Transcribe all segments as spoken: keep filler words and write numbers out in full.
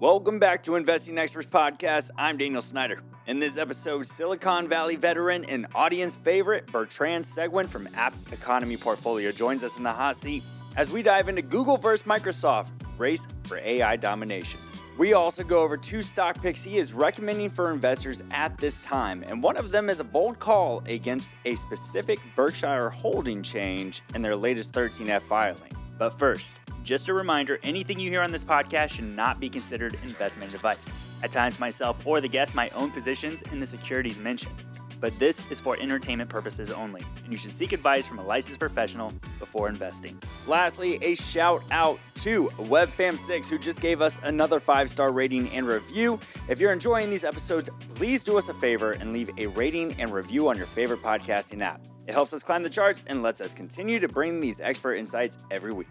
Welcome back to Investing Experts Podcast. I'm Daniel Snyder. In this episode, Silicon Valley veteran and audience favorite Bertrand Seguin from App Economy Portfolio joins us in the hot seat as we dive into Google versus Microsoft, race for A I domination. We also go over two stock picks he is recommending for investors at this time, and one of them is a bold call against a specific Berkshire holding change in their latest thirteen F filing. But first, just a reminder, anything you hear on this podcast should not be considered investment advice. At times, myself or the guest might own positions in the securities mentioned, but this is for entertainment purposes only, and you should seek advice from a licensed professional before investing. Lastly, a shout out to Web Fam six, who just gave us another five-star rating and review. If you're enjoying these episodes, please do us a favor and leave a rating and review on your favorite podcasting app. It helps us climb the charts and lets us continue to bring these expert insights every week.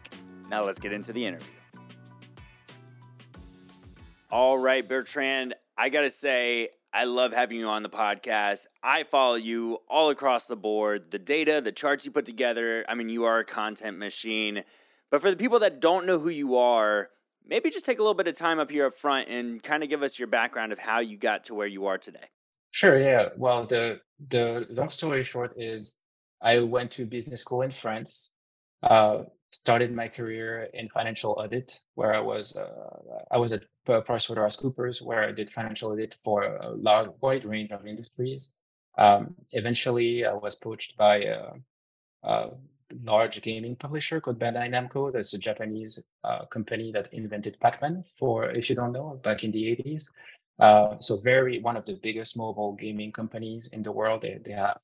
Now let's get into the interview. All right, Bertrand, I got to say, I love having you on the podcast. I follow you all across the board. The data, the charts you put together, I mean, you are a content machine. But for the people that don't know who you are, maybe just take a little bit of time up here up front and kind of give us your background of how you got to where you are today. Sure, yeah. Well, the the long story short is I went to business school in France. Uh, Started my career in financial audit, where I was uh, I was at PricewaterhouseCoopers, where I did financial audit for a large, wide range of industries. Um, eventually, I was poached by a, a large gaming publisher called Bandai Namco. That's a Japanese uh, company that invented Pac-Man, for if you don't know, back in the eighties. Uh, so very one of the biggest mobile gaming companies in the world. They, they have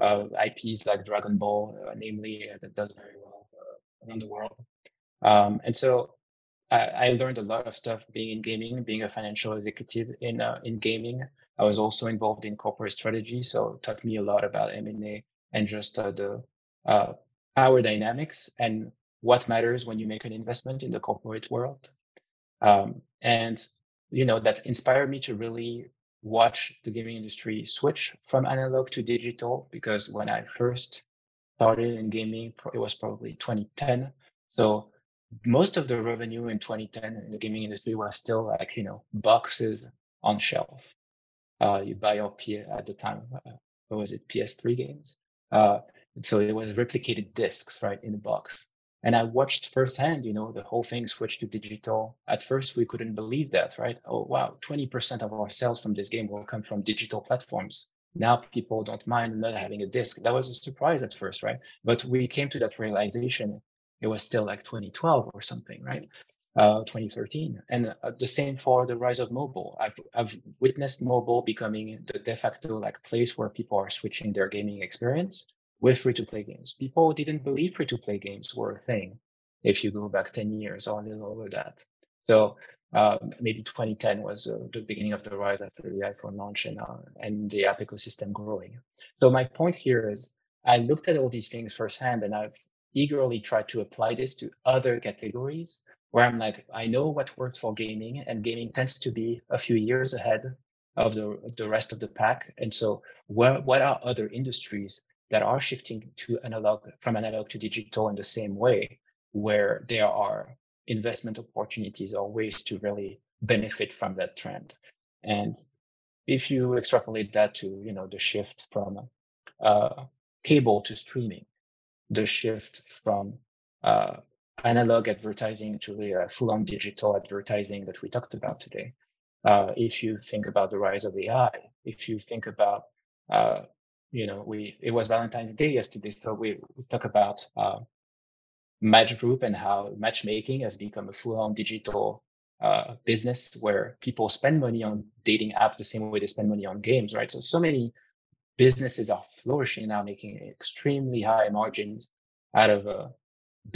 uh, I Ps like Dragon Ball, uh, namely, uh, that does very well around the world. Um, and so I, I learned a lot of stuff being in gaming, being a financial executive in uh, in gaming. I was also involved in corporate strategy, so it taught me a lot about M and A and just uh, the uh, power dynamics and what matters when you make an investment in the corporate world. Um, and, you know, that inspired me to really watch the gaming industry switch from analog to digital, because when I first started in gaming, it was probably twenty ten. So most of the revenue in twenty ten in the gaming industry was still like, you know, boxes on shelf. Uh, you buy your P at the time, uh, what was it, P S three games? Uh, so it was replicated discs, right, in the box. And I watched firsthand, you know, the whole thing switched to digital. At first, we couldn't believe that, right? Oh, wow, twenty percent of our sales from this game will come from digital platforms. Now people don't mind not having a disc. That was a surprise at first, right? But we came to that realization. It was still like twenty twelve or something, right? Uh, twenty thirteen. And uh, the same for the rise of mobile. I've I've witnessed mobile becoming the de facto like place where people are switching their gaming experience with free-to-play games. People didn't believe free-to-play games were a thing if you go back ten years or a little over that. So Uh, maybe twenty ten was uh, the beginning of the rise after the iPhone launch and uh, and the app ecosystem growing. So my point here is I looked at all these things firsthand, and I've eagerly tried to apply this to other categories where I'm like, I know what worked for gaming, and gaming tends to be a few years ahead of the the rest of the pack. And so where, what are other industries that are shifting to analog from analog to digital in the same way, where there are investment opportunities or ways to really benefit from that trend? And if you extrapolate that to, you know, the shift from uh, cable to streaming, the shift from uh, analog advertising to the uh, full-on digital advertising that we talked about today, uh, if you think about the rise of A I, if you think about, uh, you know, we it was Valentine's Day yesterday, so we, we talk about uh, Match Group and how matchmaking has become a full-on digital uh, business where people spend money on dating apps the same way they spend money on games, right? So, so many businesses are flourishing now, making extremely high margins out of uh,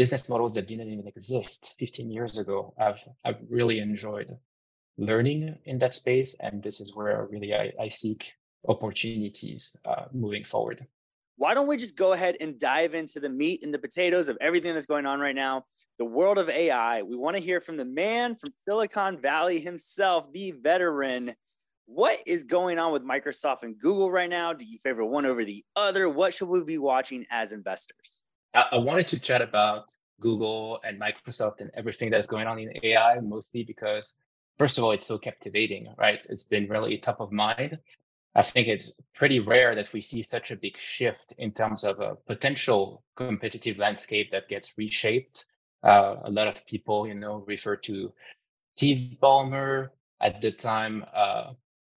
business models that didn't even exist fifteen years ago. I've I've really enjoyed learning in that space, and this is where really I, I seek opportunities uh, moving forward. Why don't we just go ahead and dive into the meat and the potatoes of everything that's going on right now, the world of A I. We want to hear from the man from Silicon Valley himself, the veteran. What is going on with Microsoft and Google right now? Do you favor one over the other? What should we be watching as investors? I wanted to chat about Google and Microsoft and everything that's going on in A I, mostly because first of all, it's so captivating, right? It's been really top of mind. I think it's pretty rare that we see such a big shift in terms of a potential competitive landscape that gets reshaped. Uh, a lot of people, you know, refer to Steve Ballmer. At the time uh,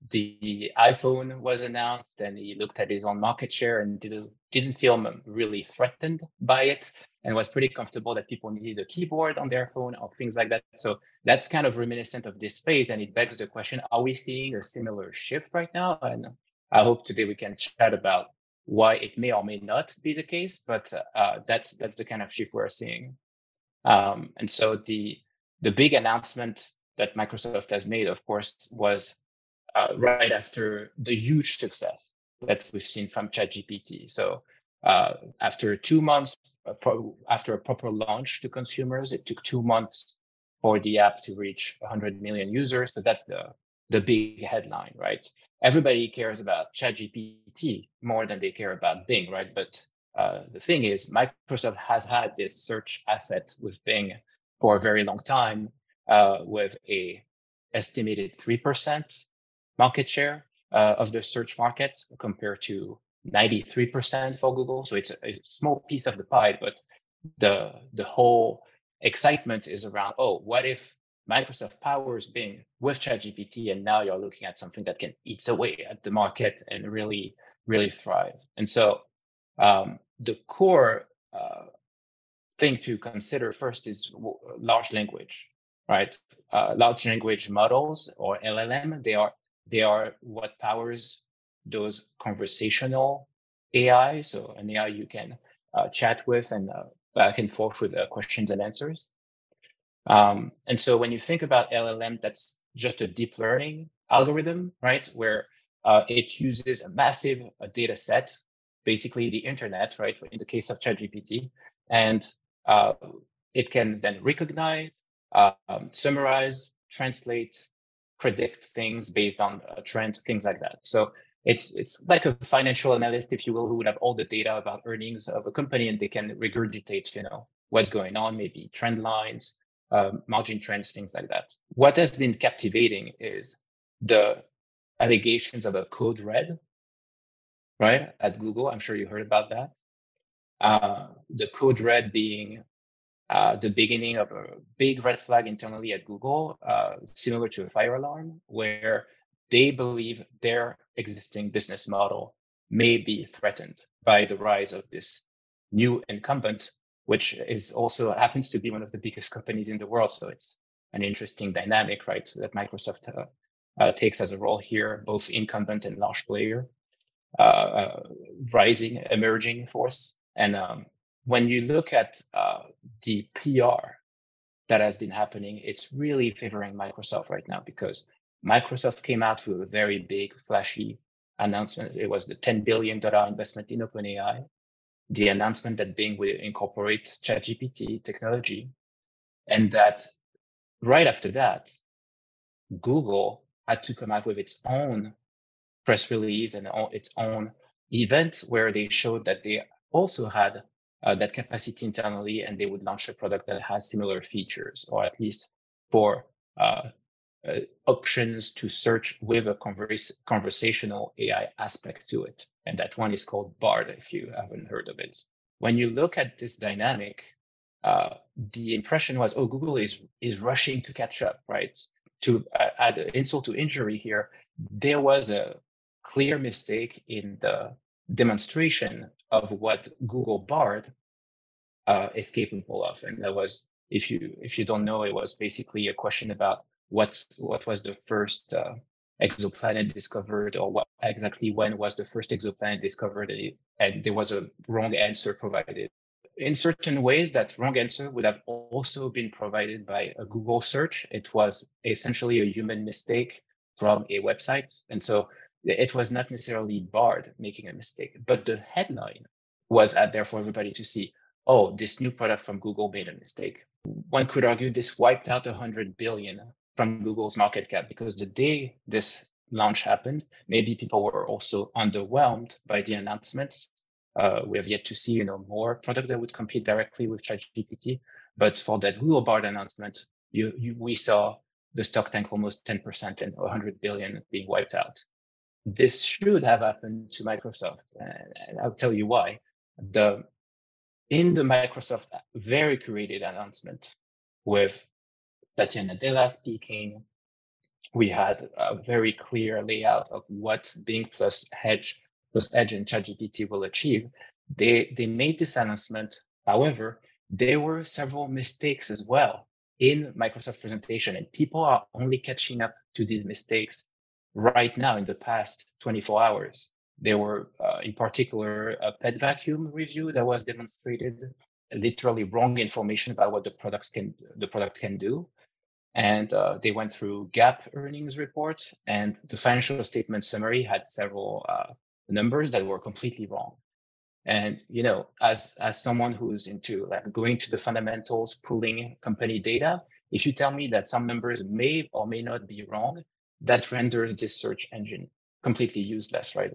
the iPhone was announced, and he looked at his own market share and didn't, didn't feel really threatened by it, and was pretty comfortable that people needed a keyboard on their phone or things like that. So that's kind of reminiscent of this phase. And it begs the question, are we seeing a similar shift right now? And I hope today we can chat about why it may or may not be the case, but uh, that's that's the kind of shift we're seeing. Um, and so the the big announcement that Microsoft has made, of course, was uh, right after the huge success that we've seen from ChatGPT. So uh, after two months, uh, pro- after a proper launch to consumers, it took two months for the app to reach one hundred million users. But that's the, the big headline, right? Everybody cares about ChatGPT more than they care about Bing, right? But uh, the thing is, Microsoft has had this search asset with Bing for a very long time, Uh, with a estimated three percent market share uh, of the search market compared to ninety-three percent for Google. So it's a, a small piece of the pie, but the the whole excitement is around, oh, what if Microsoft powers Bing with ChatGPT, and now you're looking at something that can eat away at the market and really, really thrive. And so um, the core uh, thing to consider first is w- large language. Right, uh, large language models, or L L M, they are they are what powers those conversational A I. So an A I you can uh, chat with and uh, back and forth with uh, questions and answers. Um, and so when you think about L L M, that's just a deep learning algorithm, right? Where uh, it uses a massive uh, data set, basically the internet, right? In the case of ChatGPT, and uh, it can then recognize, Um, summarize, translate, predict things based on uh, trends, things like that. So it's it's like a financial analyst, if you will, who would have all the data about earnings of a company, and they can regurgitate, you know, what's going on, maybe trend lines, um, margin trends, things like that. What has been captivating is the allegations of a code red, right, at Google. I'm sure you heard about that. Uh, the code red being Uh, the beginning of a big red flag internally at Google, uh, similar to a fire alarm, where they believe their existing business model may be threatened by the rise of this new incumbent, which is also happens to be one of the biggest companies in the world. So it's an interesting dynamic, right, so that Microsoft uh, uh, takes as a role here, both incumbent and large player, uh, uh, rising, emerging force. And um, when you look at uh, the P R that has been happening, it's really favoring Microsoft right now, because Microsoft came out with a very big, flashy announcement. It was the ten billion dollars investment in OpenAI, the announcement that Bing will incorporate ChatGPT technology, and that right after that, Google had to come out with its own press release and its own event where they showed that they also had Uh, that capacity internally, and they would launch a product that has similar features, or at least for uh, uh, options to search with a converse, conversational A I aspect to it. And that one is called Bard, if you haven't heard of it. When you look at this dynamic, uh, the impression was, oh, Google is is rushing to catch up, right? To uh, add insult to injury here, there was a clear mistake in the demonstration of what Google Bard uh, is capable of. And that was, if you if you don't know, it was basically a question about what, what was the first uh, exoplanet discovered, or what exactly when was the first exoplanet discovered, and, it, and there was a wrong answer provided. In certain ways, that wrong answer would have also been provided by a Google search. It was essentially a human mistake from a website. And so it was not necessarily Bard making a mistake, but the headline was out there for everybody to see, oh, this new product from Google made a mistake. One could argue this wiped out one hundred billion dollars from Google's market cap, because the day this launch happened, maybe people were also underwhelmed by the announcements. Uh, we have yet to see, you know, more product that would compete directly with ChatGPT. But for that Google Bard announcement, you, you, we saw the stock tank almost ten percent and one hundred billion being wiped out. This should have happened to Microsoft, and I'll tell you why. The in the Microsoft very curated announcement with Satya Nadella speaking, we had a very clear layout of what Bing plus Edge plus Edge and ChatGPT will achieve. They they made this announcement. However, there were several mistakes as well in Microsoft's presentation, and people are only catching up to these mistakes right now in the past twenty-four hours. There were, uh, in particular, a pet vacuum review that was demonstrated, literally wrong information about what the products can the product can do. And uh, they went through gap earnings reports, and the financial statement summary had several uh, numbers that were completely wrong. And, you know, as as someone who's into like going to the fundamentals, pulling company data, if you tell me that some numbers may or may not be wrong, that renders this search engine completely useless, right?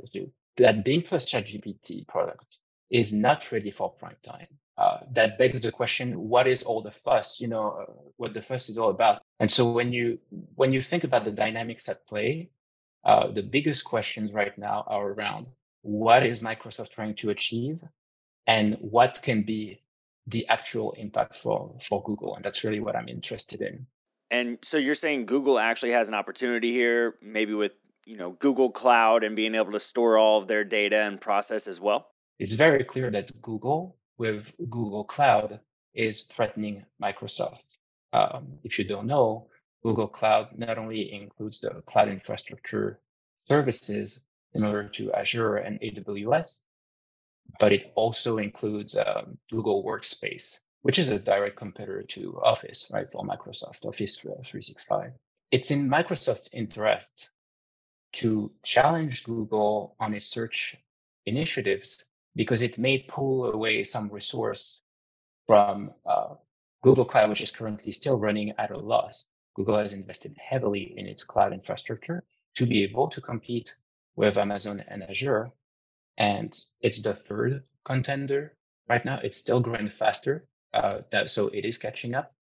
That Bing plus ChatGPT product is not ready for prime time. Uh, that begs the question, what is all the fuss? You know, uh, what the fuss is all about. And so when you when you think about the dynamics at play, uh, the biggest questions right now are around what is Microsoft trying to achieve and what can be the actual impact for, for Google. And that's really what I'm interested in. And so you're saying Google actually has an opportunity here, maybe with, you know, Google Cloud and being able to store all of their data and process as well? It's very clear that Google with Google Cloud is threatening Microsoft. Um, if you don't know, Google Cloud not only includes the cloud infrastructure services similar to Azure and A W S, but it also includes um, Google Workspace, which is a direct competitor to Office, right, for Microsoft, Office three sixty-five. It's in Microsoft's interest to challenge Google on its search initiatives because it may pull away some resource from uh, Google Cloud, which is currently still running at a loss. Google has invested heavily in its cloud infrastructure to be able to compete with Amazon and Azure. And it's the third contender right now. It's still growing faster. Uh, that, so it is catching up.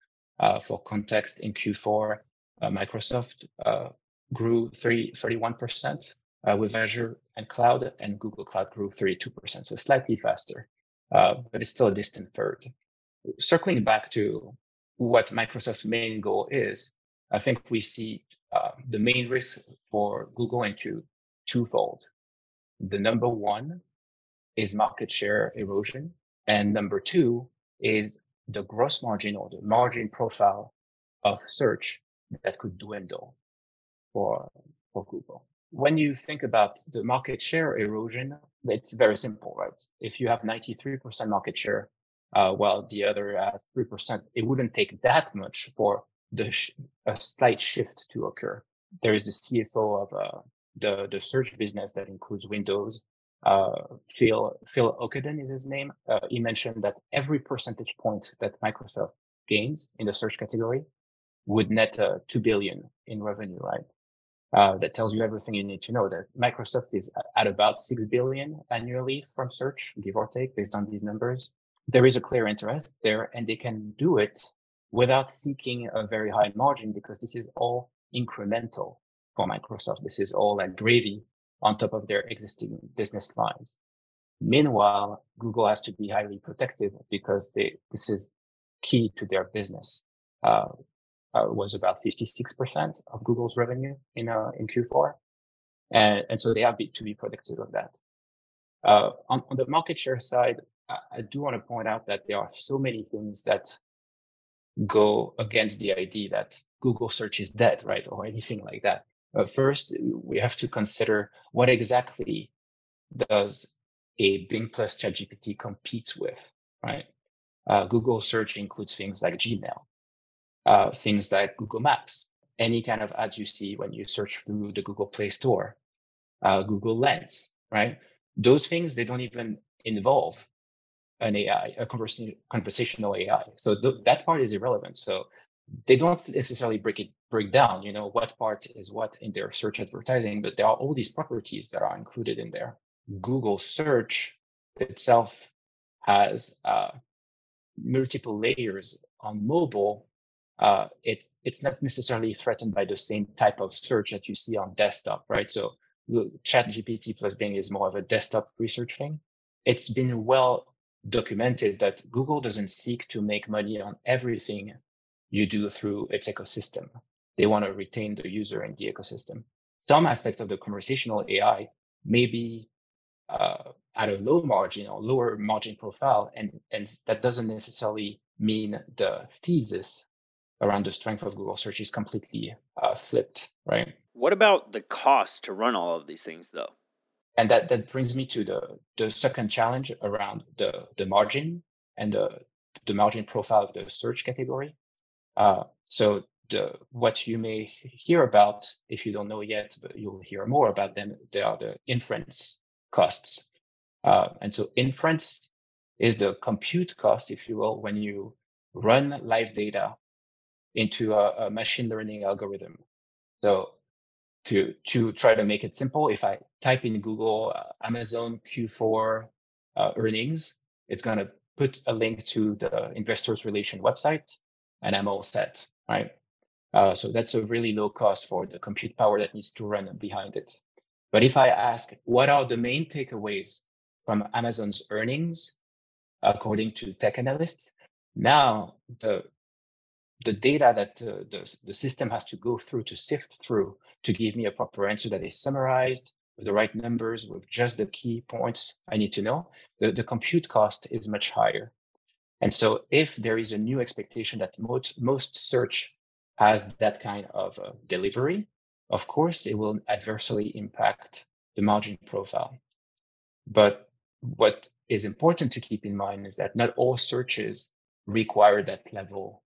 Uh, for context, in Q four, uh, Microsoft uh, grew thirty-one percent uh, with Azure and Cloud, and Google Cloud grew thirty-two percent, so slightly faster, uh, but it's still a distant third. Circling back to what Microsoft's main goal is, I think we see uh, the main risk for Google into twofold. The number one is market share erosion, and number two is the gross margin or the margin profile of search that could dwindle for, for Google. When you think about the market share erosion, it's very simple, right? If you have ninety-three percent market share, uh, while the other has three percent, it wouldn't take that much for the sh- a slight shift to occur. There is the C F O of uh, the, the search business that includes Windows, Uh, Phil Phil Ockenden is his name. Uh, he mentioned that every percentage point that Microsoft gains in the search category would net uh, two billion in revenue. Right, uh, that tells you everything you need to know. That Microsoft is at about six billion annually from search, give or take, based on these numbers. There is a clear interest there, and they can do it without seeking a very high margin because this is all incremental for Microsoft. This is all like gravy on top of their existing business lines. Meanwhile, Google has to be highly protective because they, this is key to their business. Uh, uh, was about fifty-six percent of Google's revenue in uh, in Q four, and, and so they have to be protective of that. Uh, on, on the market share side, I, I do want to point out that there are so many things that go against the idea that Google search is dead, right, or anything like that. Uh, first, we have to consider what exactly does a Bing plus ChatGPT compete with, right? Uh, Google search includes things like Gmail, uh, things like Google Maps, any kind of ads you see when you search through the Google Play Store, uh, Google Lens, right? Those things, they don't even involve an A I, a convers- conversational A I. So th- that part is irrelevant. So they don't necessarily break it break down, you know, what part is what in their search advertising, but there are all these properties that are included in there. Google search itself has uh, multiple layers on mobile uh, it's it's not necessarily threatened by the same type of search that you see on desktop, right? So ChatGPT plus Bing is more of a desktop research thing. It's been well documented that Google doesn't seek to make money on everything you do through its ecosystem. They want to retain the user in the ecosystem. Some aspects of the conversational A I may be uh, at a low margin or lower margin profile, and, and that doesn't necessarily mean the thesis around the strength of Google search is completely uh, flipped, right? What about the cost to run all of these things, though? And that, that brings me to the, the second challenge around the, the margin and the, the margin profile of the search category. Uh, so the, what you may hear about, if you don't know yet, but you'll hear more about them, they are the inference costs. Uh, and so inference is the compute cost, if you will, when you run live data into a, a machine learning algorithm. So to, to try to make it simple, if I type in Google uh, Amazon Q four uh, earnings, it's going to put a link to the investors relation website, and I'm all set, right? Uh, so that's a really low cost for the compute power that needs to run behind it. But if I ask, what are the main takeaways from Amazon's earnings, according to tech analysts, now the the data that uh, the, the system has to go through to sift through to give me a proper answer that is summarized with the right numbers, with just the key points I need to know, the, the compute cost is much higher. And so if there is a new expectation that most, most search has that kind of uh, delivery, of course, it will adversely impact the margin profile. But what is important to keep in mind is that not all searches require that level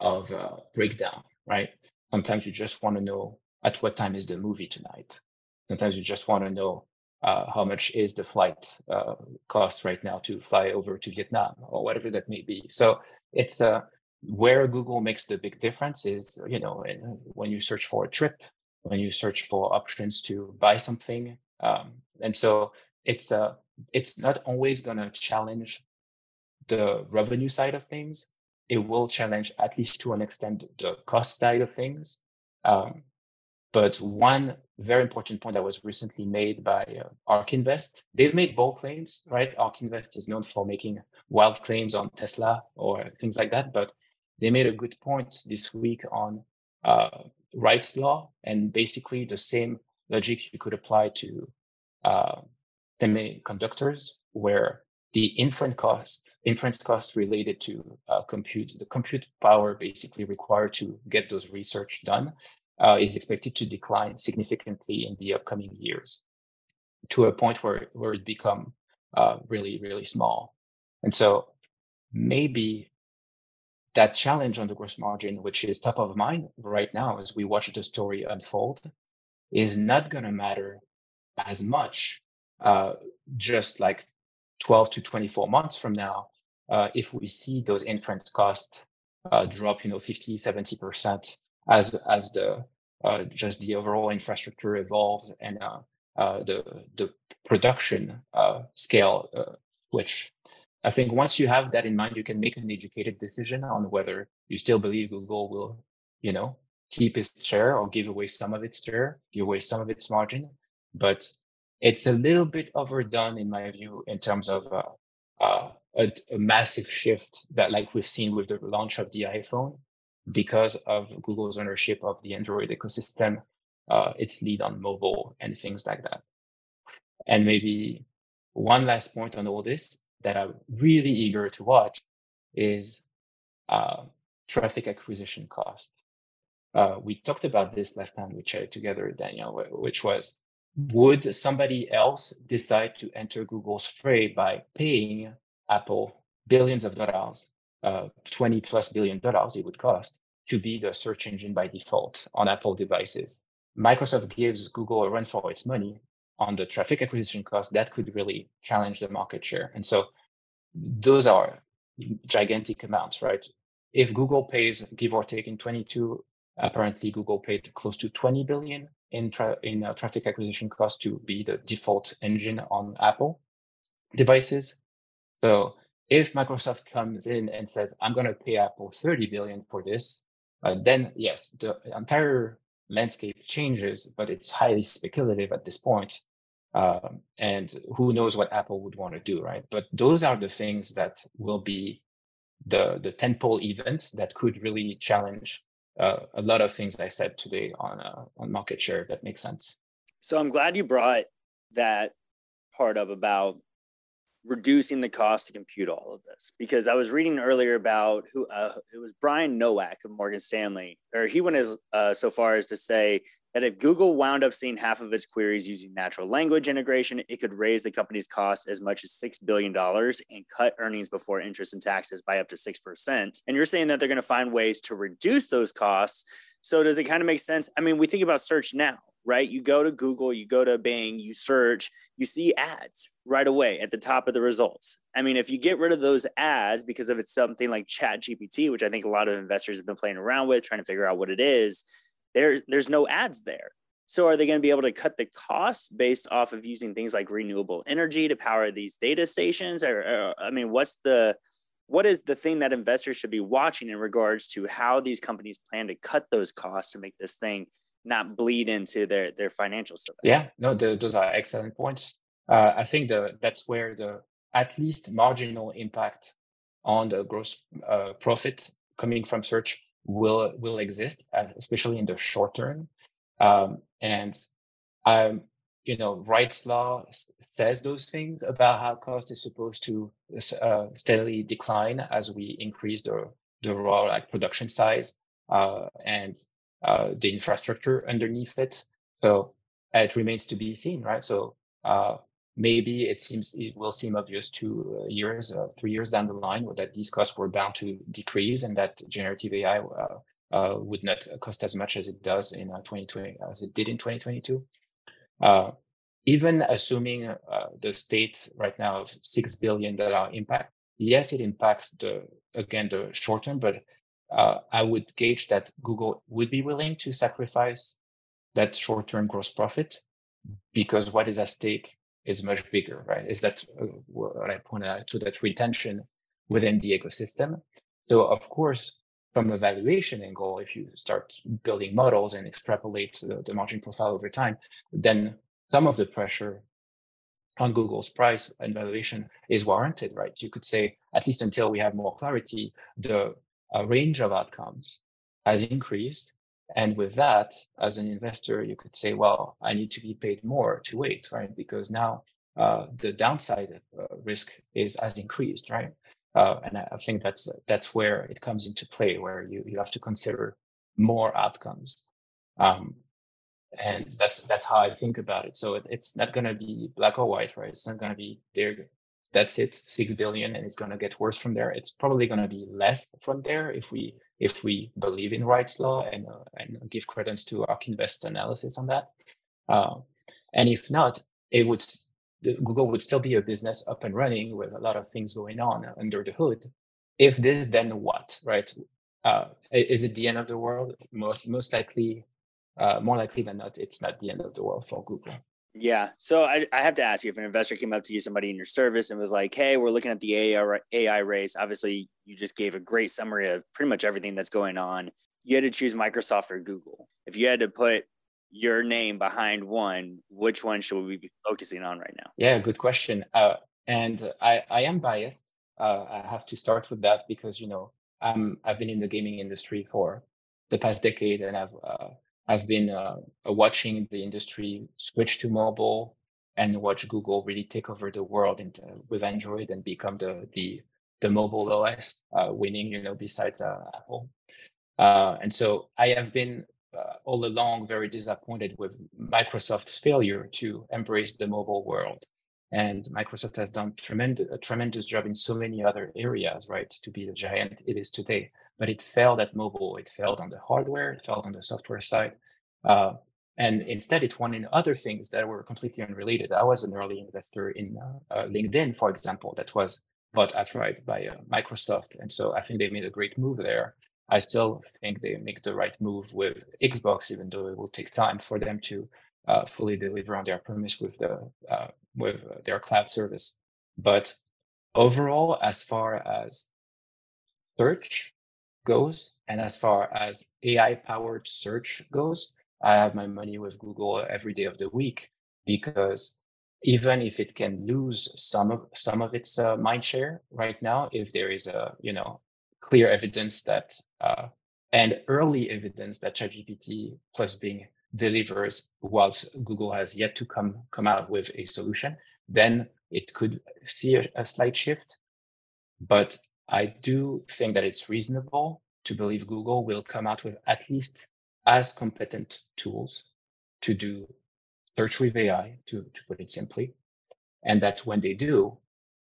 of uh, breakdown, right? Sometimes you just want to know at what time is the movie tonight. Sometimes you just want to know Uh, how much is the flight uh, cost right now to fly over to Vietnam or whatever that may be. So it's uh, where Google makes the big difference is, you know, when you search for a trip, when you search for options to buy something. Um, and so it's uh, it's not always going to challenge the revenue side of things. It will challenge, at least to an extent, the cost side of things. Um, But one very important point that was recently made by uh, ARK Invest, they've made bold claims, right? ARK Invest is known for making wild claims on Tesla or things like that, but they made a good point this week on uh, Wright's law, and basically the same logic you could apply to uh, semiconductors, where the inference cost, inference cost related to uh, compute, the compute power basically required to get those research done, Uh, is expected to decline significantly in the upcoming years to a point where, where it become uh, really, really small. And so maybe that challenge on the gross margin, which is top of mind right now as we watch the story unfold, is not going to matter as much uh, just like twelve to twenty-four months from now uh, if we see those inference costs uh, drop, you know, fifty, seventy percent as as the uh, just the overall infrastructure evolves and uh, uh, the the production uh, scale uh, switch. I think once you have that in mind, you can make an educated decision on whether you still believe Google will, you know, keep its share or give away some of its share, give away some of its margin. But it's a little bit overdone, in my view, in terms of uh, uh, a, a massive shift that, like we've seen with the launch of the iPhone, because of Google's ownership of the Android ecosystem, uh, its lead on mobile and things like that. And maybe one last point on all this that I'm really eager to watch is uh, traffic acquisition cost. Uh, we talked about this last time we chatted together, Daniel, which was, would somebody else decide to enter Google's fray by paying Apple billions of dollars Uh, twenty plus billion dollars it would cost to be the search engine by default on Apple devices? Microsoft gives Google a run for its money on the traffic acquisition cost that could really challenge the market share. And so those are gigantic amounts, right? If Google pays, give or take, in twenty-two, apparently Google paid close to twenty billion in, tra- in uh, traffic acquisition cost to be the default engine on Apple devices. So if Microsoft comes in and says, I'm going to pay Apple thirty billion for this, uh, then yes, the entire landscape changes, but it's highly speculative at this point. Um, and who knows what Apple would want to do, right? But those are the things that will be the, the tentpole events that could really challenge uh, a lot of things I said today on, uh, on market share, if that makes sense. So I'm glad you brought that part up about reducing the cost to compute all of this, because I was reading earlier about who uh, it was Brian Nowak of Morgan Stanley, or he went as uh, so far as to say that if Google wound up seeing half of its queries using natural language integration, it could raise the company's costs as much as six billion dollars and cut earnings before interest and taxes by up to six percent. And you're saying that they're going to find ways to reduce those costs. So does it kind of make sense? I mean, we think about search now, right? You go to Google, you go to Bing, you search, you see ads right away at the top of the results. I mean, if you get rid of those ads because if it's something like ChatGPT, which I think a lot of investors have been playing around with, trying to figure out what it is, there, there's no ads there. So are they going to be able to cut the costs based off of using things like renewable energy to power these data stations? Or, or I mean, what's the, what is the thing that investors should be watching in regards to how these companies plan to cut those costs to make this thing not bleed into their, their financial stuff? Yeah, no, the, those are excellent points. Uh, I think the, that's where the at least marginal impact on the gross uh, profit coming from search will will exist, especially in the short term. Um, and, um, you know, Wright's law says those things about how cost is supposed to uh, steadily decline as we increase the, the raw like production size uh, and uh, the infrastructure underneath it. So it remains to be seen, right? So uh, maybe it seems it will seem obvious two years, uh, three years down the line that these costs were bound to decrease and that generative A I uh, uh, would not cost as much as it does in uh, twenty twenty as it did in twenty twenty-two. Uh, even assuming uh, the state right now of six billion dollars impact, yes, it impacts the again the short term, but uh, I would gauge that Google would be willing to sacrifice that short term gross profit because what is at stake is much bigger, right? Is that uh, what I pointed out to that retention within the ecosystem? So of course, from a valuation angle, if you start building models and extrapolate the, the margin profile over time, then some of the pressure on Google's price and valuation is warranted, right? You could say, at least until we have more clarity, the uh, range of outcomes has increased. And with that, as an investor, you could say, well, I need to be paid more to wait, right? Because now uh, the downside uh, risk is has increased, right? Uh, and I think that's that's where it comes into play, where you, you have to consider more outcomes. Um, and that's that's how I think about it. So it, it's not going to be black or white, right? It's not going to be there. That's it, six billion, and it's going to get worse from there. It's probably going to be less from there if we if we believe in Wright's law and uh, and give credence to ARK Invest's analysis on that. Uh, and if not, it would. Google would still be a business up and running with a lot of things going on under the hood. If this, then what, right? Uh, is it the end of the world? Most most likely, uh, more likely than not, it's not the end of the world for Google. Yeah. So I, I have to ask you, if an investor came up to you, somebody in your service, and was like, hey, we're looking at the A I race. Obviously, you just gave a great summary of pretty much everything that's going on. You had to choose Microsoft or Google. If you had to put your name behind one, which one should we be focusing on right now? Yeah, good question. Uh, and I, I am biased. Uh, I have to start with that because, you know, I'm, I've been in the gaming industry for the past decade, and I've uh, I've been uh, watching the industry switch to mobile and watch Google really take over the world into, with Android and become the the, the mobile O S uh, winning, you know, besides uh, Apple. Uh, and so I have been Uh, all along very disappointed with Microsoft's failure to embrace the mobile world. And Microsoft has done tremendous, a tremendous job in so many other areas, right, to be the giant it is today. But it failed at mobile. It failed on the hardware. It failed on the software side. Uh, and instead, it won in other things that were completely unrelated. I was an early investor in uh, uh, LinkedIn, for example, that was bought outright by uh, Microsoft. And so I think they made a great move there. I still think they make the right move with Xbox, even though it will take time for them to uh, fully deliver on their promise with the uh, with their cloud service. But overall, as far as search, goes, and as far as A I-powered search goes, I have my money with Google every day of the week, because even if it can lose some of some of its uh, mind share right now, if there is a you know clear evidence that uh, and early evidence that ChatGPT plus Bing delivers, whilst Google has yet to come come out with a solution, then it could see a, a slight shift. But I do think that it's reasonable to believe Google will come out with at least as competent tools to do search with A I, to, to put it simply. And that when they do,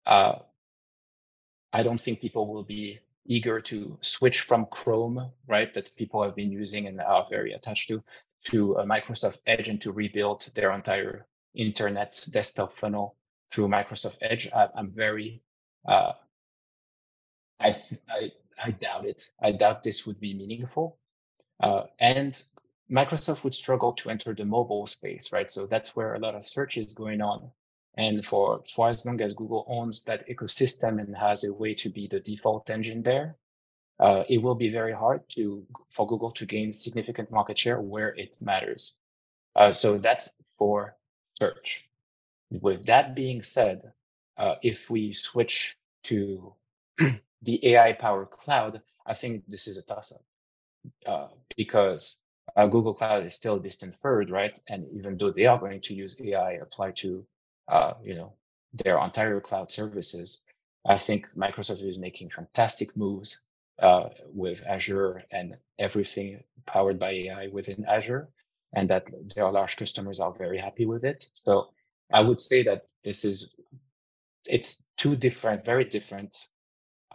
uh, I don't think people will be eager to switch from Chrome, right, that people have been using and are very attached to, to uh, Microsoft Edge, and to rebuild their entire internet desktop funnel through Microsoft Edge. I, I'm very, uh, I, I, I doubt it. I doubt this would be meaningful. Uh, and Microsoft would struggle to enter the mobile space, right? So that's where a lot of search is going on. And for, for as long as Google owns that ecosystem and has a way to be the default engine there, uh, it will be very hard to for Google to gain significant market share where it matters. Uh, so that's for search. With that being said, uh, if we switch to the A I-powered cloud, I think this is a toss-up. Uh, because uh, Google Cloud is still a distant third, right? And even though they are going to use A I applied to, uh, you know, their entire cloud services, I think Microsoft is making fantastic moves uh, with Azure and everything powered by A I within Azure, and that their large customers are very happy with it. So I would say that this is, it's two different, very different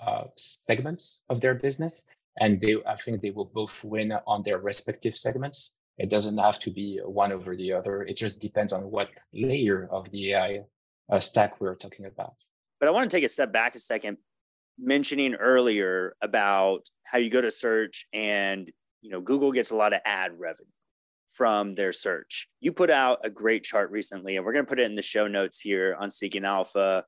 uh, segments of their business. And they, I think they will both win on their respective segments. It doesn't have to be one over the other. It just depends on what layer of the A I uh, stack we're talking about. But I want to take a step back a second, mentioning earlier about how you go to search and, you know, Google gets a lot of ad revenue from their search. You put out a great chart recently, and we're going to put it in the show notes here on Seeking Alpha,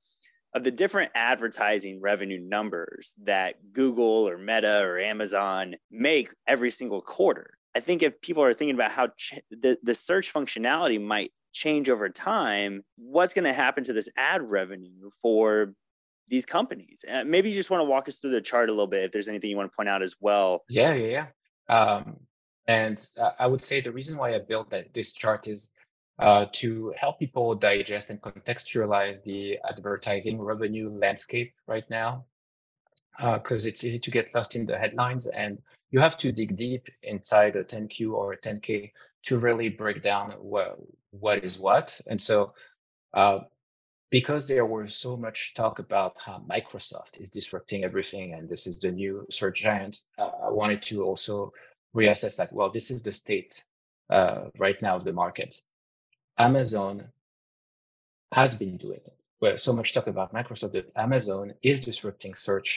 of the different advertising revenue numbers that Google or Meta or Amazon make every single quarter. I think if people are thinking about how ch- the, the search functionality might change over time, what's going to happen to this ad revenue for these companies? Uh, maybe you just want to walk us through the chart a little bit if there's anything you want to point out as well. Yeah, yeah, yeah. Um, and uh, I would say the reason why I built that this chart is Uh, to help people digest and contextualize the advertising revenue landscape right now, because uh, it's easy to get lost in the headlines, and you have to dig deep inside a ten Q or a ten K to really break down what, what is what. And so uh, because there was so much talk about how Microsoft is disrupting everything and this is the new search giant, uh, I wanted to also reassess that, well, this is the state uh, right now of the market. Amazon has been doing it. Well, so much talk about Microsoft that Amazon is disrupting search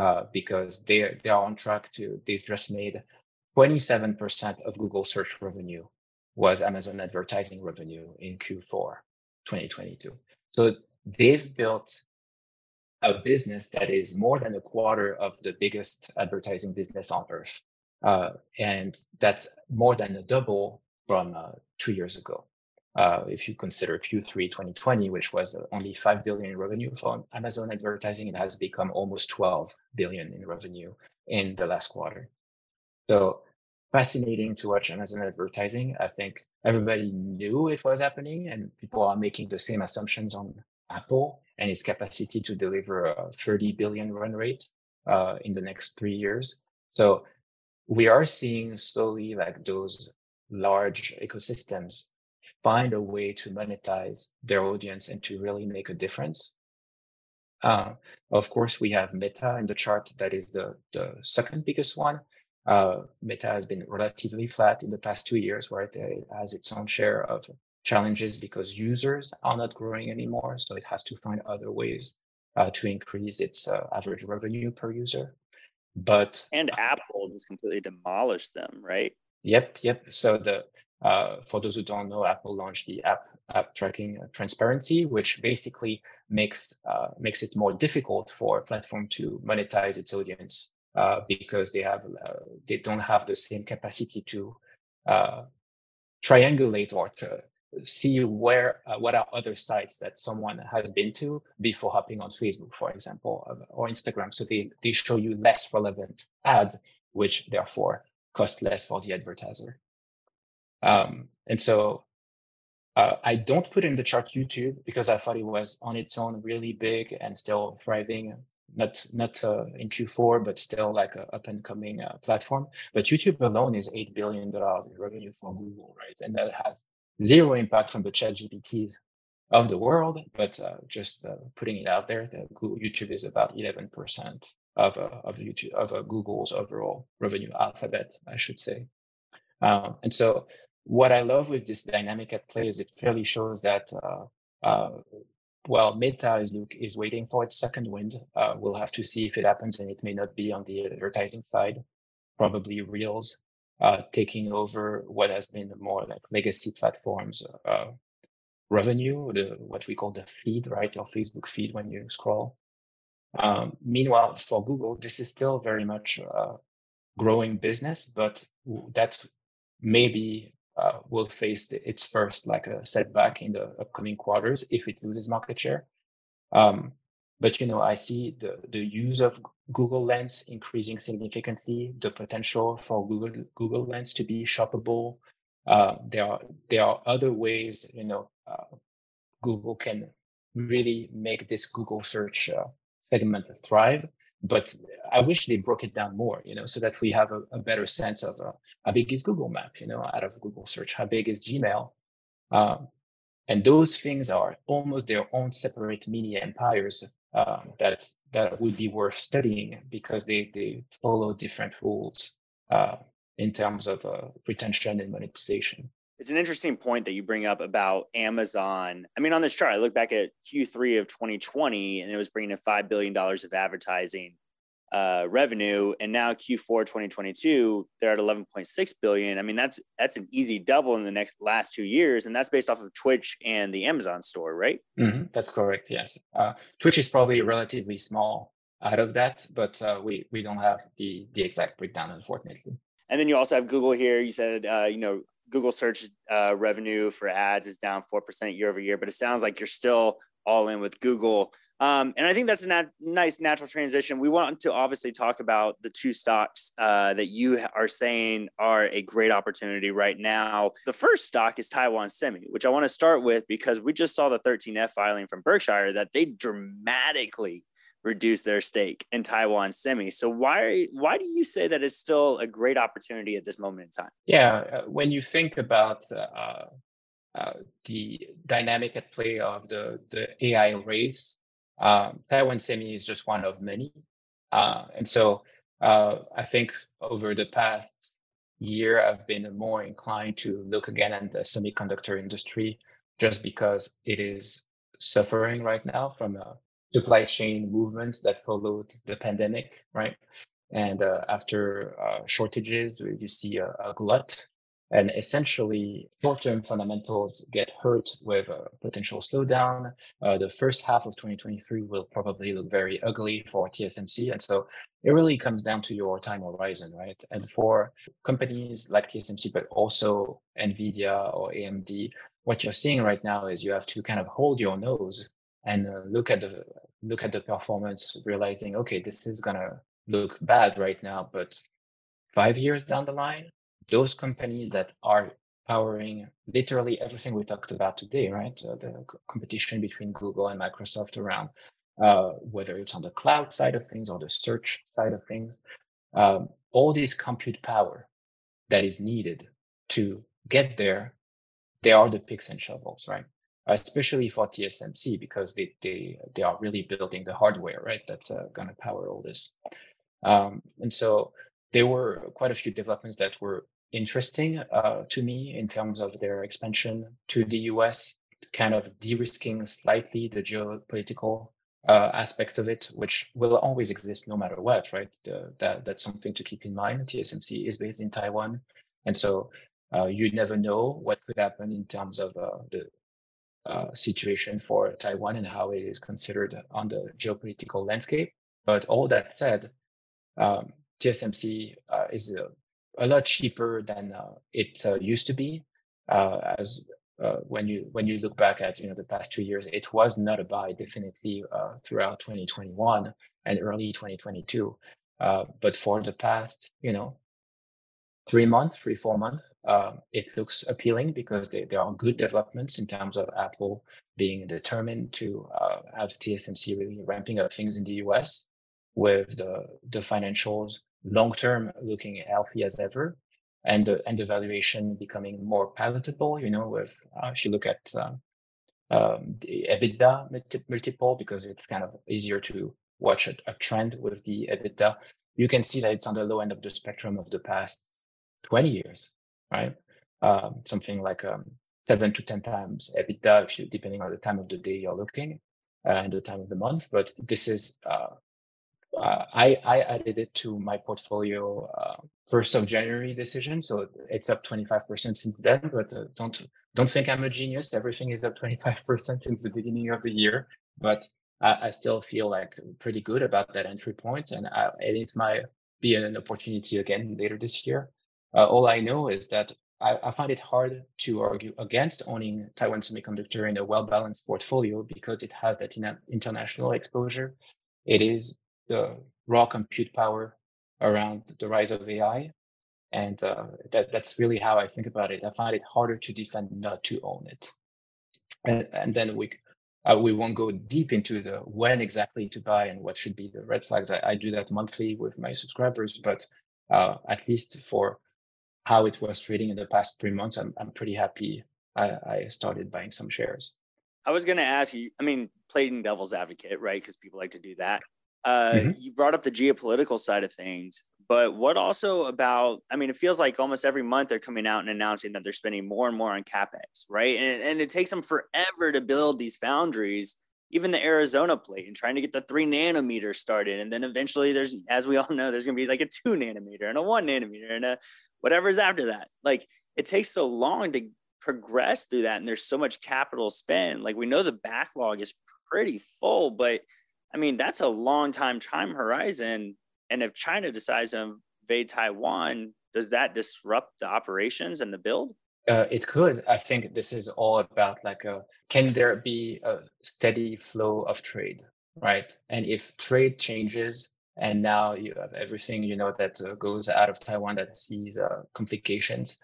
uh, because they they are on track to. They've just made twenty-seven percent of Google search revenue was Amazon advertising revenue in Q four twenty twenty-two. So they've built a business that is more than a quarter of the biggest advertising business on earth, uh, and that's more than a double from uh, two years ago. Uh, if you consider Q three twenty twenty, which was only five billion dollars in revenue from Amazon advertising, it has become almost twelve billion dollars in revenue in the last quarter. So fascinating to watch Amazon advertising. I think everybody knew it was happening, and people are making the same assumptions on Apple and its capacity to deliver a thirty billion dollars run rate uh, in the next three years. So we are seeing slowly like those large ecosystems find a way to monetize their audience and to really make a difference. Uh, of course, we have Meta in the chart. That is the, the second biggest one. Uh, Meta has been relatively flat in the past two years, where it has its own share of challenges because users are not growing anymore. So it has to find other ways uh, to increase its uh, average revenue per user. But and Apple just completely demolished them, right? Yep, yep. So the Uh, for those who don't know, Apple launched the app app tracking transparency, which basically makes uh, makes it more difficult for a platform to monetize its audience uh, because they have uh, they don't have the same capacity to uh, triangulate or to see where uh, what are other sites that someone has been to before hopping on Facebook, for example, or Instagram. So they they show you less relevant ads, which therefore cost less for the advertiser. Um, and so uh, I don't put in the chart YouTube because I thought it was on its own really big and still thriving, not not uh, in Q four, but still like an up and coming uh, platform. But YouTube alone is eight billion dollars in revenue for Google, right? And that has zero impact from the ChatGPTs of the world, but uh, just uh, putting it out there, that Google, YouTube is about eleven percent of uh, of YouTube of uh, Google's overall revenue, Alphabet, I should say. Um, and so what I love with this dynamic at play is it clearly shows that uh, uh, well, Meta is is waiting for its second wind. Uh, we'll have to see if it happens, and it may not be on the advertising side. Probably Reels Uh, taking over what has been the more like legacy platforms uh, revenue, the, what we call the feed, right? Your Facebook feed when you scroll. Um, meanwhile, for Google, this is still very much uh, growing business, but that maybe uh, will face the, its first like a setback in the upcoming quarters if it loses market share. Um, But, you know, I see the, the use of Google Lens increasing significantly, the potential for Google Google Lens to be shoppable. Uh, there are there are other ways, you know, uh, Google can really make this Google search uh, segment thrive. But I wish they broke it down more, you know, so that we have a, a better sense of uh, how big is Google Map, you know, out of Google search, how big is Gmail. Um, and those things are almost their own separate mini empires. Um, that that would be worth studying because they, they follow different rules uh, in terms of uh, retention and monetization. It's an interesting point that you bring up about Amazon. I mean, on this chart, I look back at Q three of twenty twenty, and it was bringing in five billion dollars of advertising uh, revenue. And now Q four twenty twenty-two, they're at eleven point six billion dollars. I mean, that's that's an easy double in the next last two years. And that's based off of Twitch and the Amazon store, right? Mm-hmm. That's correct. Yes. Uh, Twitch is probably relatively small out of that, but uh, we, we don't have the, the exact breakdown, unfortunately. And then you also have Google here. You said, uh, you know, Google search uh, revenue for ads is down four percent year over year, but it sounds like you're still all in with Google. Um, and I think that's a nat- nice natural transition. We want to obviously talk about the two stocks uh, that you are saying are a great opportunity right now. The first stock is Taiwan Semi, which I want to start with because we just saw the thirteen F filing from Berkshire that they dramatically reduced their stake in Taiwan Semi. So why why do you say that it's still a great opportunity at this moment in time? Yeah, uh, when you think about uh, uh, the dynamic at play of the, the A I race, Um, Taiwan Semi is just one of many. Uh, and so uh, I think over the past year, I've been more inclined to look again at the semiconductor industry just because it is suffering right now from uh, supply chain movements that followed the pandemic, right? And uh, after uh, shortages, you see a, a glut. And essentially, short-term fundamentals get hurt with a potential slowdown. Uh, the first half of twenty twenty-three will probably look very ugly for T S M C. And so it really comes down to your time horizon, right? And for companies like T S M C, but also NVIDIA or A M D, what you're seeing right now is you have to kind of hold your nose and uh, look at the look at the performance, realizing, okay, this is going to look bad right now, but five years down the line, those companies that are powering literally everything we talked about today, right? Uh, the c- competition between Google and Microsoft around uh, whether it's on the cloud side of things or the search side of things, um, all this compute power that is needed to get there, they are the picks and shovels, right? Especially for T S M C because they they, they are really building the hardware, right? That's uh, going to power all this. Um, and so there were quite a few developments that were interesting uh, to me in terms of their expansion to the U S, kind of de-risking slightly the geopolitical uh, aspect of it, which will always exist no matter what, right? Uh, that that's something to keep in mind. T S M C is based in Taiwan, and so uh, you never know what could happen in terms of uh, the uh, situation for Taiwan and how it is considered on the geopolitical landscape. But all that said, um, T S M C uh, is a, a lot cheaper than uh, it uh, used to be. Uh, as uh, when you when you look back at you know the past two years, it was not a buy definitely uh, throughout twenty twenty-one and early twenty twenty-two. Uh, but for the past you know three months, three four months, uh, it looks appealing because they, there are good developments in terms of Apple being determined to uh, have T S M C really ramping up things in the U S, with the the financials long term looking healthy as ever, and the and the valuation becoming more palatable. You know, with uh, if you look at um, um, the EBITDA multiple, because it's kind of easier to watch a, a trend with the EBITDA, you can see that it's on the low end of the spectrum of the past twenty years, right? Um, something like um, seven to ten times EBITDA, if you, depending on the time of the day you're looking uh, and the time of the month. But this is. Uh, Uh, I, I added it to my portfolio uh, first of January decision. So it's up twenty-five percent since then, but uh, don't don't think I'm a genius. Everything is up twenty-five percent since the beginning of the year, but I, I still feel like pretty good about that entry point. And, I, and it might be an opportunity again later this year. Uh, all I know is that I, I find it hard to argue against owning Taiwan Semiconductor in a well-balanced portfolio because it has that in- international exposure. It is the raw compute power around the rise of A I. And uh, that, that's really how I think about it. I find it harder to defend not to own it. And, and then we uh, we won't go deep into the when exactly to buy and what should be the red flags. I, I do that monthly with my subscribers, but uh, at least for how it was trading in the past three months, I'm, I'm pretty happy I, I started buying some shares. I was going to ask you, I mean, playing devil's advocate, right? Because people like to do that. Uh, mm-hmm. You brought up the geopolitical side of things, but what also about, I mean, it feels like almost every month they're coming out and announcing that they're spending more and more on CapEx, right? And, and it takes them forever to build these foundries, even the Arizona plate and trying to get the three nanometer started. And then eventually there's, as we all know, there's going to be like a two nanometer and a one nanometer and a whatever's after that. Like it takes so long to progress through that. And there's so much capital spend. Like we know the backlog is pretty full, but I mean, that's a long time time horizon. And if China decides to invade Taiwan, does that disrupt the operations and the build? Uh, it could. I think this is all about like, a, can there be a steady flow of trade, right? And if trade changes and now you have everything, you know, that uh, goes out of Taiwan that sees uh, complications.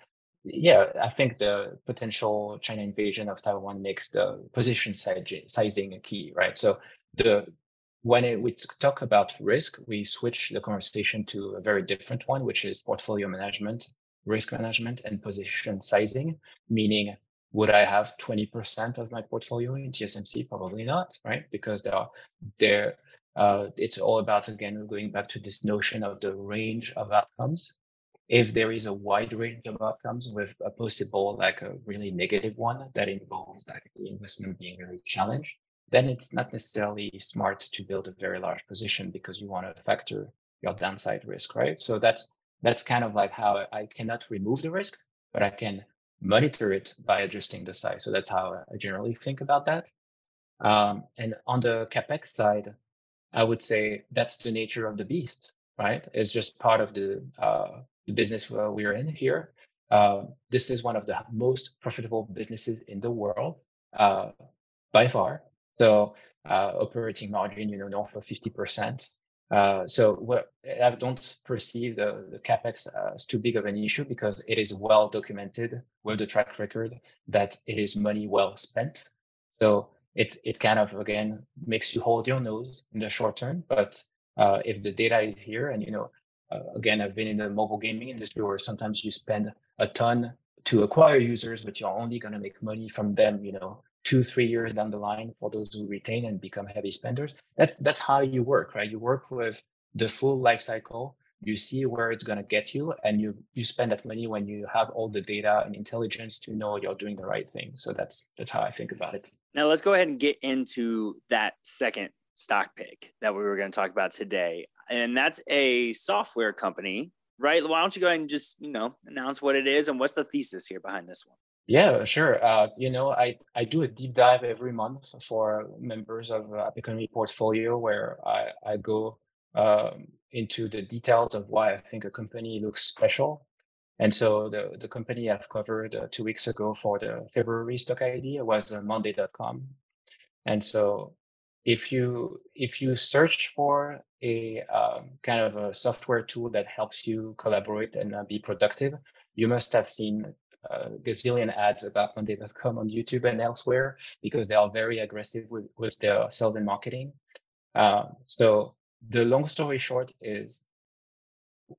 Yeah, I think the potential China invasion of Taiwan makes the position sizing a key, right? So the When it, we talk about risk, we switch the conversation to a very different one, which is portfolio management, risk management, and position sizing, meaning would I have twenty percent of my portfolio in T S M C? Probably not, right? Because there are, there, uh, it's all about, again, going back to this notion of the range of outcomes. If there is a wide range of outcomes with a possible, like a really negative one that involves like, the investment being very challenged, then it's not necessarily smart to build a very large position because you want to factor your downside risk, right? So that's that's kind of like how I cannot remove the risk, but I can monitor it by adjusting the size. So that's how I generally think about that. Um, and on the CapEx side, I would say that's the nature of the beast, right? It's just part of the uh, business we're in here. Uh, this is one of the most profitable businesses in the world uh, by far. So uh, operating margin, you know, north of fifty percent. Uh, so what, I don't perceive the, the CapEx as too big of an issue because it is well documented with the track record that it is money well spent. So it it kind of, again, makes you hold your nose in the short term. But uh, if the data is here and, you know, uh, again, I've been in the mobile gaming industry where sometimes you spend a ton to acquire users, but you're only going to make money from them, you know, two, three years down the line for those who retain and become heavy spenders. That's that's how you work, right? You work with the full life cycle. You see where it's going to get you, and you you spend that money when you have all the data and intelligence to know you're doing the right thing. So that's that's how I think about it. Now let's go ahead and get into that second stock pick that we were going to talk about today. And that's a software company, right? Why don't you go ahead and just, you know, announce what it is and what's the thesis here behind this one? Yeah, sure. Uh, you know, I, I do a deep dive every month for members of App Economy Portfolio where I, I go um, into the details of why I think a company looks special. And so the, the company I've covered uh, two weeks ago for the February stock idea was uh, Monday dot com. And so if you if you search for a um, kind of a software tool that helps you collaborate and uh, be productive, you must have seen uh, gazillion ads about Monday dot com on YouTube and elsewhere, because they are very aggressive with, with their sales and marketing. Uh, so the long story short is,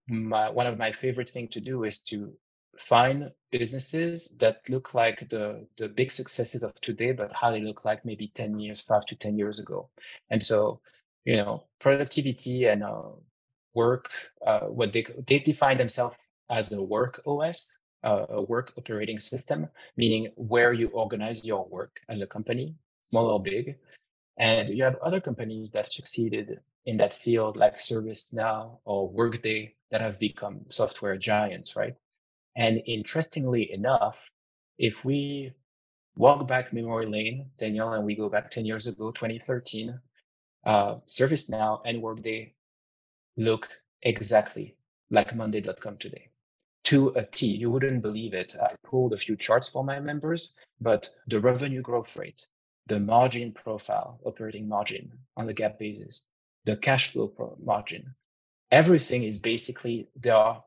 my, one of my favorite things to do is to find businesses that look like the, the big successes of today, but how they look like maybe ten years, five to ten years ago. And so, you know, productivity and uh, work, uh, what they, they define themselves as a work O S, uh, a work operating system, meaning where you organize your work as a company, small or big. And you have other companies that succeeded in that field, like ServiceNow or Workday, that have become software giants, right? And interestingly enough, if we walk back memory lane, Daniel, and we go back ten years ago, twenty thirteen, uh, ServiceNow and Workday look exactly like Monday dot com today. To a T, you wouldn't believe it. I pulled a few charts for my members, but the revenue growth rate, the margin profile, operating margin on the gap basis, the cash flow margin, everything is basically, they are,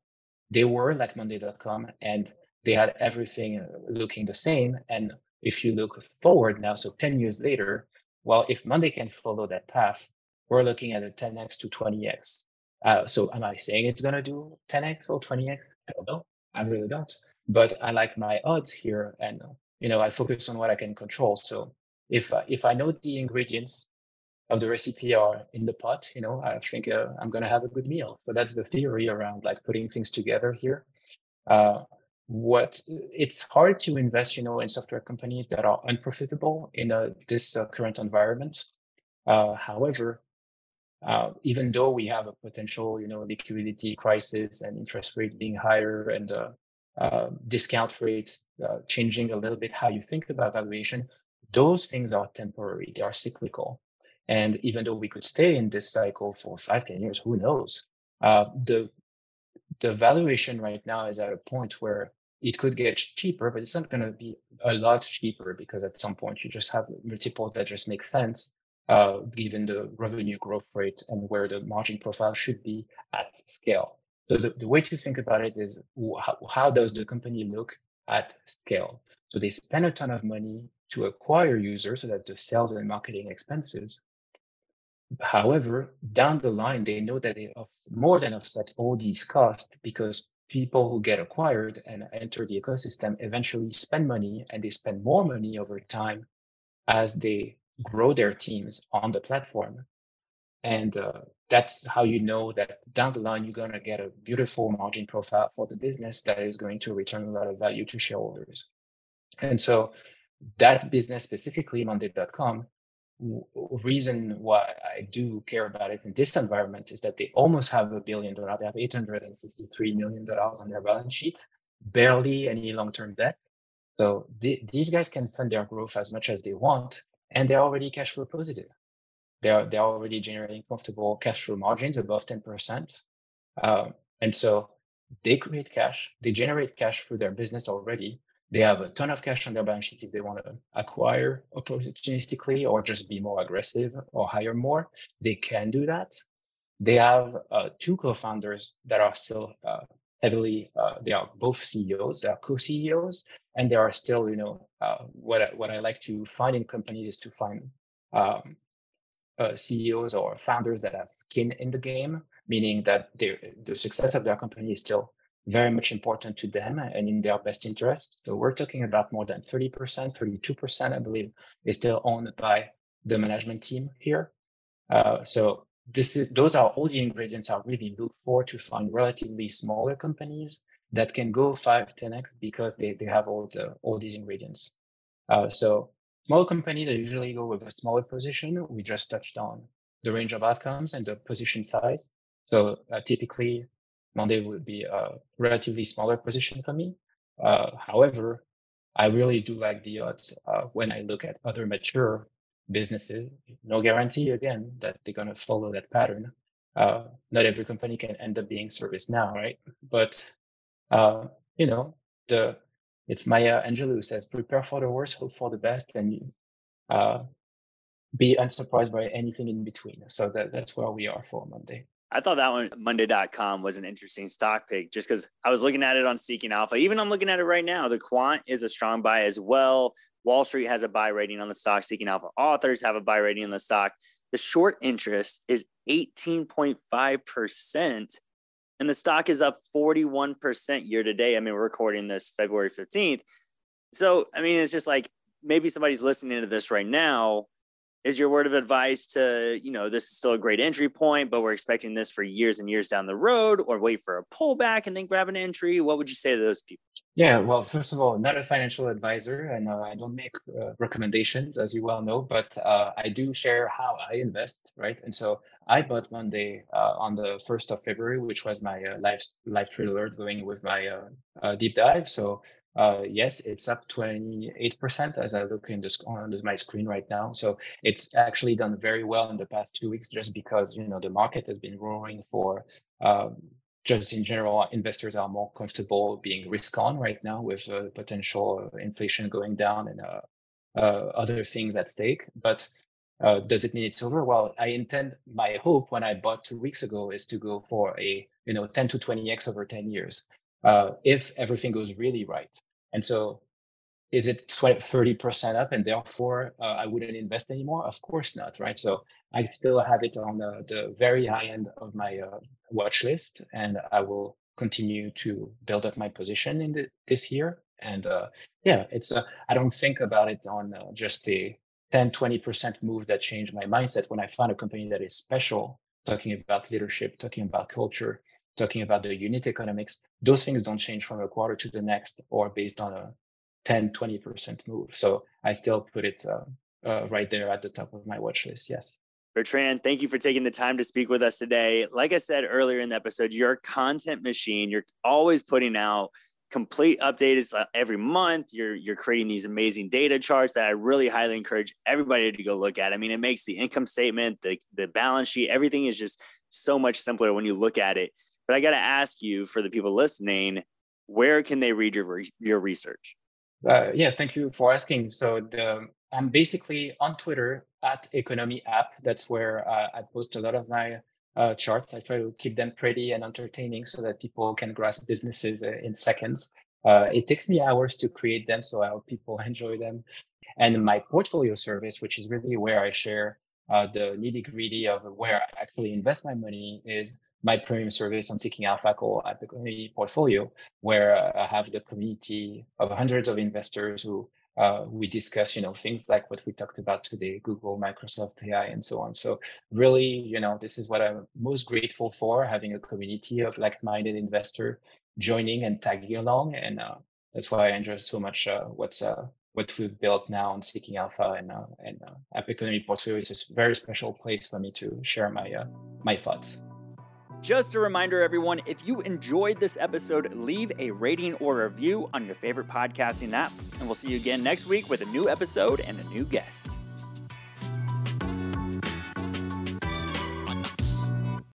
they were like Monday dot com, and they had everything looking the same. And if you look forward now, so ten years later, well, if Monday can follow that path, we're looking at a ten X to twenty X. Uh, so am I saying it's going to do ten X or twenty X? I don't know. I really don't. But I like my odds here, and, you know, I focus on what I can control. So if uh, if I know the ingredients of the recipe are in the pot, you know, I think uh, I'm going to have a good meal. So that's the theory around like putting things together here. Uh, what it's hard to invest, you know, in software companies that are unprofitable in uh, this uh, current environment. Uh, however, uh, even though we have a potential, you know, liquidity crisis and interest rate being higher and uh, uh, discount rate uh, changing a little bit how you think about valuation, those things are temporary. They are cyclical. And even though we could stay in this cycle for five, ten years, who knows? Uh, the the valuation right now is at a point where it could get cheaper, but it's not going to be a lot cheaper, because at some point you just have multiples that just make sense, uh, given the revenue growth rate and where the margin profile should be at scale. So the, the way to think about it is, how, how does the company look at scale? So they spend a ton of money to acquire users, so that the sales and marketing expenses. However, down the line, they know that they more than offset all these costs, because people who get acquired and enter the ecosystem eventually spend money, and they spend more money over time as they grow their teams on the platform. And uh, that's how you know that down the line, you're going to get a beautiful margin profile for the business that is going to return a lot of value to shareholders. And so that business, specifically Monday dot com, reason why I do care about it in this environment is that they almost have a billion dollars. They have eight hundred fifty-three million dollars on their balance sheet, barely any long-term debt. So th- these guys can fund their growth as much as they want, and they're already cash flow positive. They're, they're already generating comfortable cash flow margins above ten percent. Um, and so they create cash, they generate cash through their business already. They have a ton of cash on their balance sheet if they want to acquire opportunistically or just be more aggressive or hire more. They can do that. They have uh, two co-founders that are still uh, heavily, uh, they are both C E Os, they are co-C E Os, and they are still, you know, uh, what, I, what I like to find in companies is to find um, uh, C E Os or founders that have skin in the game, meaning that the success of their company is still very much important to them and in their best interest. So we're talking about more than thirty percent, thirty-two percent, I believe, is still owned by the management team here. Uh, so this is those are all the ingredients I really look for to find relatively smaller companies that can go five, ten X because they, they have all the all these ingredients. Uh, so small companies that usually go with a smaller position. We just touched on the range of outcomes and the position size. So uh, typically, Monday would be a relatively smaller position for me. Uh, however, I really do like the odds uh, when I look at other mature businesses. No guarantee, again, that they're going to follow that pattern. Uh, not every company can end up being ServiceNow, right? But, uh, you know, the it's Maya Angelou who says, prepare for the worst, hope for the best, and uh, be unsurprised by anything in between. So that, that's where we are for Monday. I thought that one, Monday dot com, was an interesting stock pick just because I was looking at it on Seeking Alpha. Even I'm looking at it right now. The quant is a strong buy as well. Wall Street has a buy rating on the stock. Seeking Alpha authors have a buy rating on the stock. The short interest is eighteen point five percent, and the stock is up forty-one percent year to date. I mean, we're recording this February fifteenth. So, I mean, it's just like maybe somebody's listening to this right now. Is your word of advice to, you know, this is still a great entry point, but we're expecting this for years and years down the road, or wait for a pullback and then grab an entry? What would you say to those people? Yeah, well, first of all, not a financial advisor, and uh, I don't make uh, recommendations, as you well know, but uh, I do share how I invest, right? And so I bought Monday uh, on the first of February, which was my uh, live, live trade alert going with my uh, uh, deep dive. So Uh, yes, it's up twenty-eight percent as I look in the sc- on my screen right now. So it's actually done very well in the past two weeks, just because, you know, the market has been roaring for um, just in general, investors are more comfortable being risk on right now with uh, potential inflation going down and uh, uh, other things at stake. But uh, does it mean it's over? Well, I intend, my hope when I bought two weeks ago is to go for a, you know, ten to twenty X over ten years. Uh, if everything goes really right. And so is it twenty, thirty percent up and therefore uh, I wouldn't invest anymore? Of course not, right? So I still have it on the, the very high end of my uh, watch list, and I will continue to build up my position in the, this year. And uh, yeah, it's uh, I don't think about it on uh, just a ten, twenty percent move that changed my mindset. When I find a company that is special, talking about leadership, talking about culture, talking about the unit economics, those things don't change from a quarter to the next or based on a ten, twenty percent move. So I still put it uh, uh, right there at the top of my watch list. Yes. Bertrand, thank you for taking the time to speak with us today. Like I said earlier in the episode, you're a content machine. You're always putting out complete updates every month. You're, you're creating these amazing data charts that I really highly encourage everybody to go look at. I mean, it makes the income statement, the, the balance sheet, everything is just so much simpler when you look at it. But I got to ask you, for the people listening, where can they read your re- your research? Uh, yeah, thank you for asking. So the, I'm basically on Twitter at Economy App. That's where uh, I post a lot of my uh, charts. I try to keep them pretty and entertaining so that people can grasp businesses in seconds. Uh, it takes me hours to create them, so I hope people enjoy them. And my portfolio service, which is really where I share uh, the nitty-gritty of where I actually invest my money, is my premium service on Seeking Alpha called App Economy Portfolio, where uh, I have the community of hundreds of investors who uh, we discuss, you know, things like what we talked about today, Google, Microsoft, A I, and so on. So really, you know, this is what I'm most grateful for, having a community of like-minded investor joining and tagging along. And uh, that's why I enjoy so much uh, what's uh, what we've built now on Seeking Alpha, and uh, and uh, App Economy Portfolio is a very special place for me to share my uh, my thoughts. Just a reminder, everyone, if you enjoyed this episode, leave a rating or review on your favorite podcasting app, and we'll see you again next week with a new episode and a new guest.